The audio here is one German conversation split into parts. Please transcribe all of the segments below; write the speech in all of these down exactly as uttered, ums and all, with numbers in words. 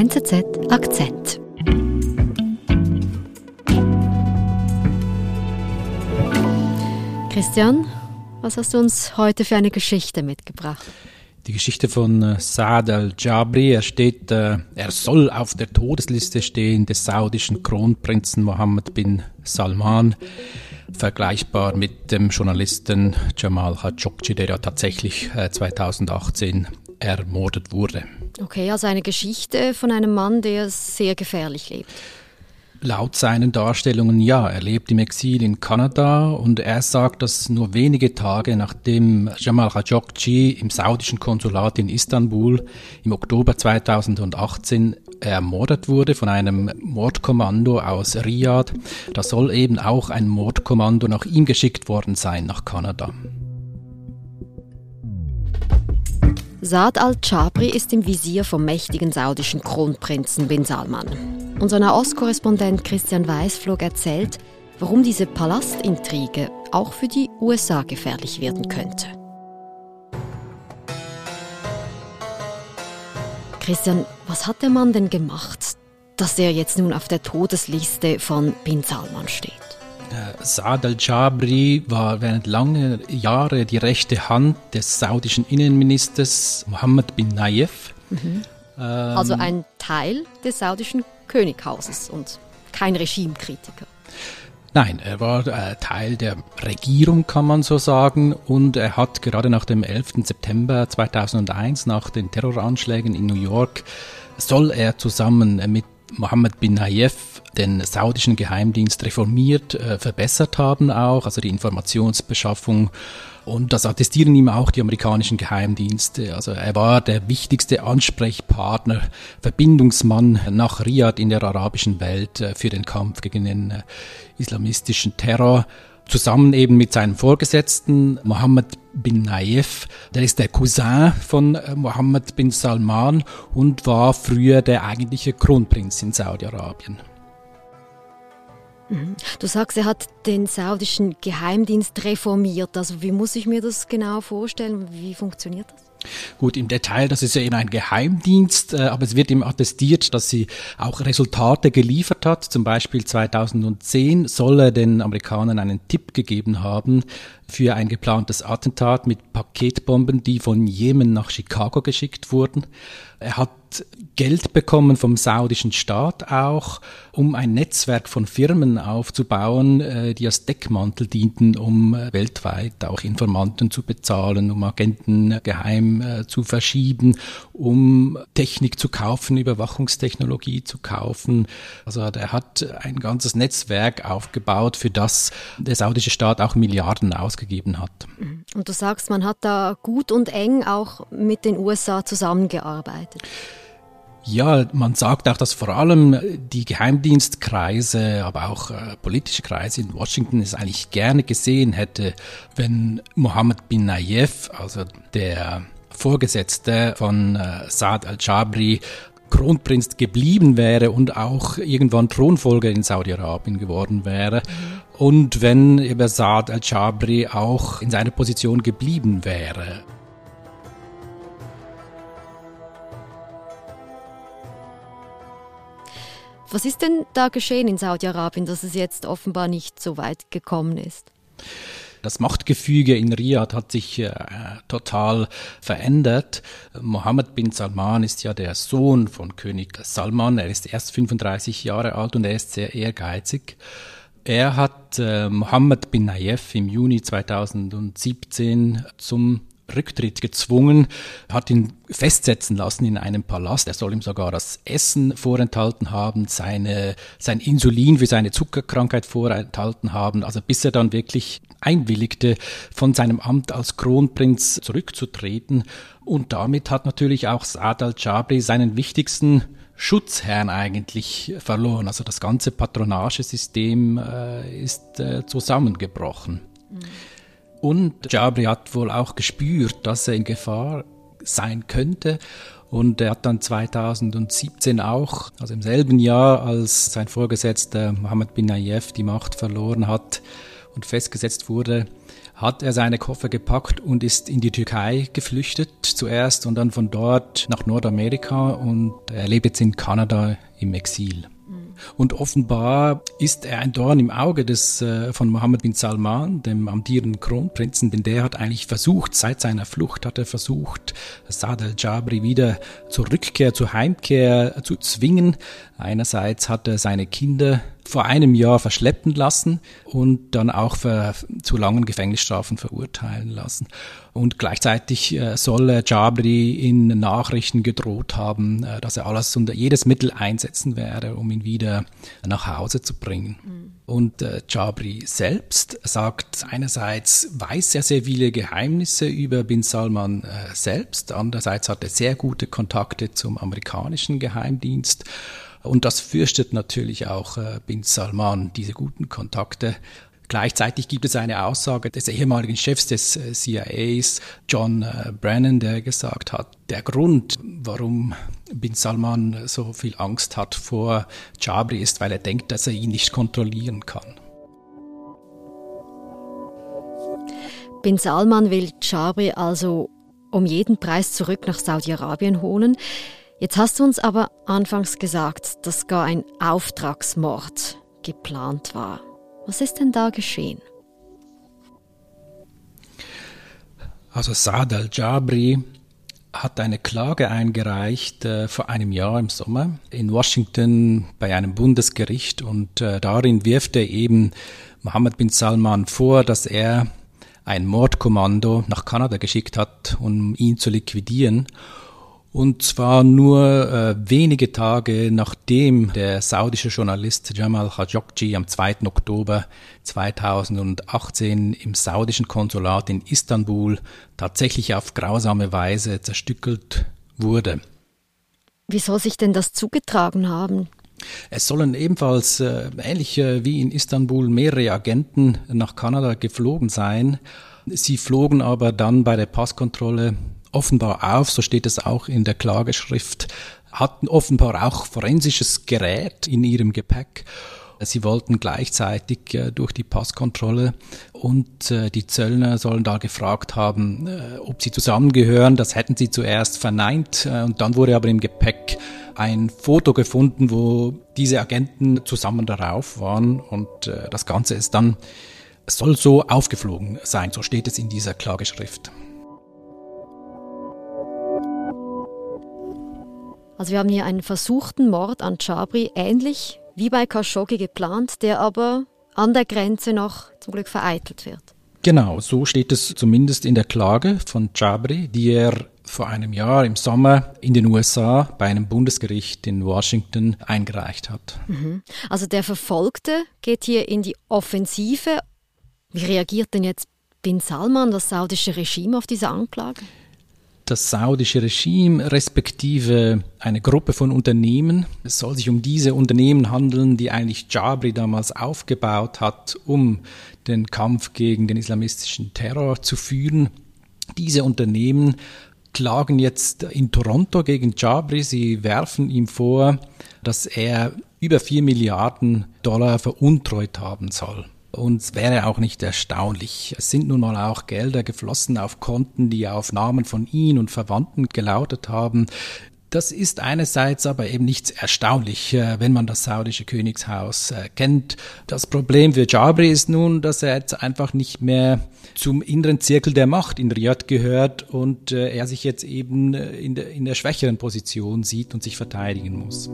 N Z Z Akzent. Christian, was hast du uns heute für eine Geschichte mitgebracht? Die Geschichte von Saad al-Jabri. Er steht, äh, er soll auf der Todesliste stehen des saudischen Kronprinzen Mohammed bin Salman, vergleichbar mit dem Journalisten Jamal Khashoggi, der ja tatsächlich äh, zweitausendachtzehn ermordet wurde. Okay, also eine Geschichte von einem Mann, der sehr gefährlich lebt. Laut seinen Darstellungen ja. Er lebt im Exil in Kanada und er sagt, dass nur wenige Tage nachdem Jamal Khashoggi im saudischen Konsulat in Istanbul im Oktober zweitausendachtzehn ermordet wurde von einem Mordkommando aus Riad, da soll eben auch ein Mordkommando nach ihm geschickt worden sein, nach Kanada. Saad al-Jabri ist im Visier vom mächtigen saudischen Kronprinzen bin Salman. Unser Nahost-Korrespondent Christian Weißflog erzählt, warum diese Palastintrige auch für die U S A gefährlich werden könnte. Christian, was hat der Mann denn gemacht, dass er jetzt nun auf der Todesliste von bin Salman steht? Saad al-Jabri war während langer Jahre die rechte Hand des saudischen Innenministers Mohammed bin Nayef. Mhm. Also ein Teil des saudischen Könighauses und kein Regimekritiker. Nein, er war äh, Teil der Regierung, kann man so sagen, und er hat gerade nach dem elften September zweitausendeins, nach den Terroranschlägen in New York, soll er zusammen mit Mohammed bin Nayef den saudischen Geheimdienst reformiert, äh, verbessert haben auch, also die Informationsbeschaffung, und das attestieren ihm auch die amerikanischen Geheimdienste. Also er war der wichtigste Ansprechpartner, Verbindungsmann nach Riad in der arabischen Welt äh, für den Kampf gegen den äh, islamistischen Terror. Zusammen eben mit seinem Vorgesetzten Mohammed bin Nayef, der ist der Cousin von Mohammed bin Salman und war früher der eigentliche Kronprinz in Saudi-Arabien. Du sagst, er hat den saudischen Geheimdienst reformiert. Also wie muss ich mir das genau vorstellen? Wie funktioniert das? Gut, im Detail, das ist ja eben ein Geheimdienst, aber es wird ihm attestiert, dass sie auch Resultate geliefert hat. Zum Beispiel zweitausendzehn soll er den Amerikanern einen Tipp gegeben haben für ein geplantes Attentat mit Paketbomben, die von Jemen nach Chicago geschickt wurden. Er hat Geld bekommen vom saudischen Staat auch, um ein Netzwerk von Firmen aufzubauen, die als Deckmantel dienten, um weltweit auch Informanten zu bezahlen, um Agenten geheim zu verschieben, um Technik zu kaufen, Überwachungstechnologie zu kaufen. Also er hat ein ganzes Netzwerk aufgebaut, für das der saudische Staat auch Milliarden ausgegeben hat. Und du sagst, man hat da gut und eng auch mit den U S A zusammengearbeitet. Ja, man sagt auch, dass vor allem die Geheimdienstkreise, aber auch äh, politische Kreise in Washington es eigentlich gerne gesehen hätte, wenn Mohammed bin Nayef, also der Vorgesetzte von äh, Saad al-Jabri, Kronprinz geblieben wäre und auch irgendwann Thronfolger in Saudi-Arabien geworden wäre. Und wenn eben Saad al-Jabri auch in seiner Position geblieben wäre. Was ist denn da geschehen in Saudi-Arabien, dass es jetzt offenbar nicht so weit gekommen ist? Das Machtgefüge in Riad hat sich äh, total verändert. Mohammed bin Salman ist ja der Sohn von König Salman. Er ist erst fünfunddreißig Jahre alt und er ist sehr ehrgeizig. Er hat äh, Mohammed bin Nayef im Juni zweitausendsiebzehn zum Rücktritt gezwungen, hat ihn festsetzen lassen in einem Palast. Er soll ihm sogar das Essen vorenthalten haben, seine, sein Insulin für seine Zuckerkrankheit vorenthalten haben, also bis er dann wirklich einwilligte, von seinem Amt als Kronprinz zurückzutreten. Und damit hat natürlich auch Saad al-Jabri seinen wichtigsten Schutzherrn eigentlich verloren. Also das ganze Patronagesystem äh, ist äh, zusammengebrochen. Mhm. Und Jabri hat wohl auch gespürt, dass er in Gefahr sein könnte. Und er hat dann zweitausendsiebzehn auch, also im selben Jahr, als sein Vorgesetzter Mohammed bin Nayef die Macht verloren hat, und festgesetzt wurde, hat er seine Koffer gepackt und ist in die Türkei geflüchtet zuerst und dann von dort nach Nordamerika, und er lebt jetzt in Kanada im Exil. Und offenbar ist er ein Dorn im Auge des, von Mohammed bin Salman, dem amtierenden Kronprinzen, denn der hat eigentlich versucht, seit seiner Flucht hat er versucht, Saad al-Jabri wieder zur Rückkehr, zur Heimkehr zu zwingen. Einerseits hat er seine Kinder vor einem Jahr verschleppen lassen und dann auch für, zu langen Gefängnisstrafen verurteilen lassen. Und gleichzeitig äh, soll Jabri in Nachrichten gedroht haben, äh, dass er alles unter jedes Mittel einsetzen werde, um ihn wieder nach Hause zu bringen. Mhm. Und äh, Jabri selbst sagt, einerseits weiß er sehr viele Geheimnisse über bin Salman äh, selbst, andererseits hat er sehr gute Kontakte zum amerikanischen Geheimdienst. Und das fürchtet natürlich auch äh, bin Salman, diese guten Kontakte. Gleichzeitig gibt es eine Aussage des ehemaligen Chefs des äh, C I As, John äh, Brennan, der gesagt hat, der Grund, warum bin Salman so viel Angst hat vor Jabri, ist, weil er denkt, dass er ihn nicht kontrollieren kann. Bin Salman will Jabri also um jeden Preis zurück nach Saudi-Arabien holen. Jetzt hast du uns aber anfangs gesagt, dass gar ein Auftragsmord geplant war. Was ist denn da geschehen? Also Saad al-Jabri hat eine Klage eingereicht äh, vor einem Jahr im Sommer in Washington bei einem Bundesgericht, und äh, darin wirft er eben Mohammed bin Salman vor, dass er ein Mordkommando nach Kanada geschickt hat, um ihn zu liquidieren. Und zwar nur äh, wenige Tage nachdem der saudische Journalist Jamal Khashoggi am zweiten Oktober zweitausendachtzehn im saudischen Konsulat in Istanbul tatsächlich auf grausame Weise zerstückelt wurde. Wie soll sich denn das zugetragen haben? Es sollen ebenfalls äh, ähnlich äh, wie in Istanbul mehrere Agenten nach Kanada geflogen sein. Sie flogen aber dann bei der Passkontrolle offenbar auf, so steht es auch in der Klageschrift, hatten offenbar auch forensisches Gerät in ihrem Gepäck. Sie wollten gleichzeitig äh, durch die Passkontrolle, und äh, die Zöllner sollen da gefragt haben, äh, ob sie zusammengehören. Das hätten sie zuerst verneint, äh, und dann wurde aber im Gepäck ein Foto gefunden, wo diese Agenten zusammen darauf waren, und äh, das Ganze ist dann, soll so aufgeflogen sein, so steht es in dieser Klageschrift. Also wir haben hier einen versuchten Mord an Jabri, ähnlich wie bei Khashoggi geplant, der aber an der Grenze noch zum Glück vereitelt wird. Genau, so steht es zumindest in der Klage von Jabri, die er vor einem Jahr im Sommer in den U S A bei einem Bundesgericht in Washington eingereicht hat. Mhm. Also der Verfolgte geht hier in die Offensive. Wie reagiert denn jetzt bin Salman, das saudische Regime, auf diese Anklage? Das saudische Regime respektive eine Gruppe von Unternehmen. Es soll sich um diese Unternehmen handeln, die eigentlich Jabri damals aufgebaut hat, um den Kampf gegen den islamistischen Terror zu führen. Diese Unternehmen klagen jetzt in Toronto gegen Jabri. Sie werfen ihm vor, dass er über vier Milliarden Dollar veruntreut haben soll. Und es wäre auch nicht erstaunlich. Es sind nun mal auch Gelder geflossen auf Konten, die auf Namen von ihm und Verwandten gelautet haben. Das ist einerseits aber eben nicht erstaunlich, wenn man das saudische Königshaus kennt. Das Problem für Jabri ist nun, dass er jetzt einfach nicht mehr zum inneren Zirkel der Macht in Riyadh gehört und er sich jetzt eben in der, in der schwächeren Position sieht und sich verteidigen muss.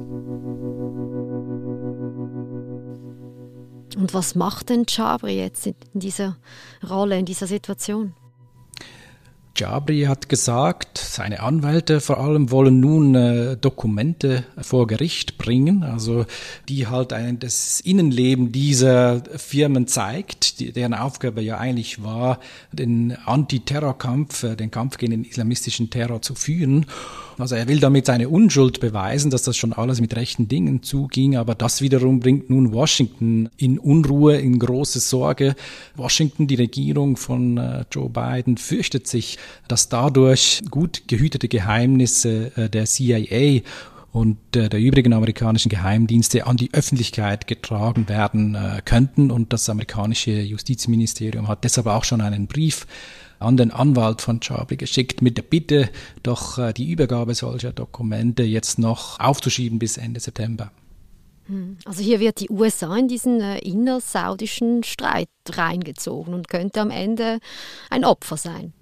Und was macht denn Jabri jetzt in dieser Rolle, in dieser Situation? Jabri hat gesagt, seine Anwälte vor allem wollen nun äh, Dokumente vor Gericht bringen, also die halt ein, das Innenleben dieser Firmen zeigt, die, deren Aufgabe ja eigentlich war, den Antiterrorkampf, äh, den Kampf gegen den islamistischen Terror zu führen. Also er will damit seine Unschuld beweisen, dass das schon alles mit rechten Dingen zuging, aber das wiederum bringt nun Washington in Unruhe, in große Sorge. Washington, die Regierung von äh, Joe Biden, fürchtet sich, dass dadurch gut gehütete Geheimnisse der C I A und äh, der übrigen amerikanischen Geheimdienste an die Öffentlichkeit getragen werden äh, könnten. Und das amerikanische Justizministerium hat deshalb auch schon einen Brief an den Anwalt von Jabri geschickt mit der Bitte, doch äh, die Übergabe solcher Dokumente jetzt noch aufzuschieben bis Ende September. Also hier wird die U S A in diesen äh, innersaudischen Streit reingezogen und könnte am Ende ein Opfer sein.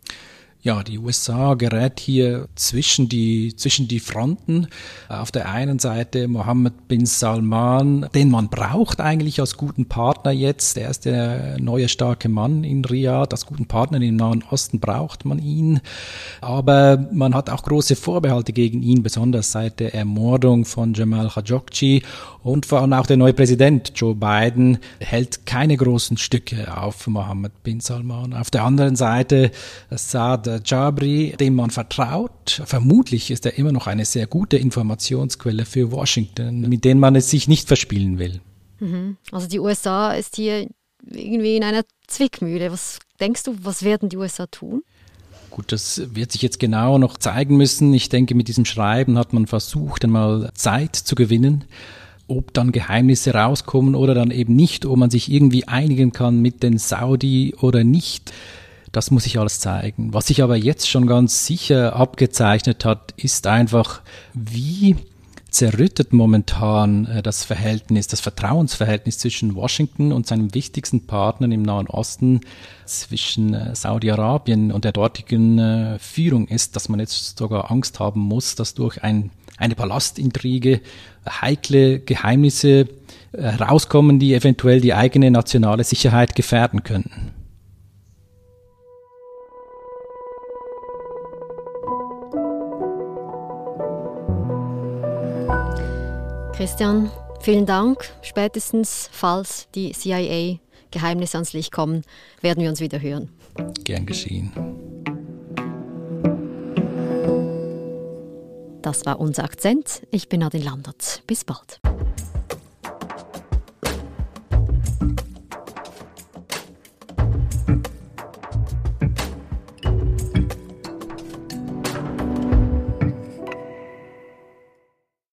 Ja, die U S A gerät hier zwischen die, zwischen die Fronten. Auf der einen Seite Mohammed bin Salman, den man braucht eigentlich als guten Partner jetzt. Er ist der neue starke Mann in Riyadh. Als guten Partner im Nahen Osten braucht man ihn. Aber man hat auch große Vorbehalte gegen ihn, besonders seit der Ermordung von Jamal Khashoggi. Und vor allem auch der neue Präsident Joe Biden hält keine großen Stücke auf Mohammed bin Salman. Auf der anderen Seite Saad al-Jabri, dem man vertraut. Vermutlich ist er immer noch eine sehr gute Informationsquelle für Washington, mit denen man es sich nicht verspielen will. Also die U S A ist hier irgendwie in einer Zwickmühle. Was denkst du, was werden die U S A tun? Gut, das wird sich jetzt genau noch zeigen müssen. Ich denke, mit diesem Schreiben hat man versucht, einmal Zeit zu gewinnen. Ob dann Geheimnisse rauskommen oder dann eben nicht, ob man sich irgendwie einigen kann mit den Saudi oder nicht. Das muss ich alles zeigen. Was sich aber jetzt schon ganz sicher abgezeichnet hat, ist einfach, wie zerrüttet momentan das Verhältnis, das Vertrauensverhältnis zwischen Washington und seinem wichtigsten Partner im Nahen Osten, zwischen Saudi-Arabien und der dortigen Führung ist, dass man jetzt sogar Angst haben muss, dass durch ein, eine Palastintrige heikle Geheimnisse rauskommen, die eventuell die eigene nationale Sicherheit gefährden könnten. Christian, vielen Dank. Spätestens, falls die C I A Geheimnisse ans Licht kommen, werden wir uns wieder hören. Gern geschehen. Das war unser Akzent. Ich bin Nadine Landert. Bis bald.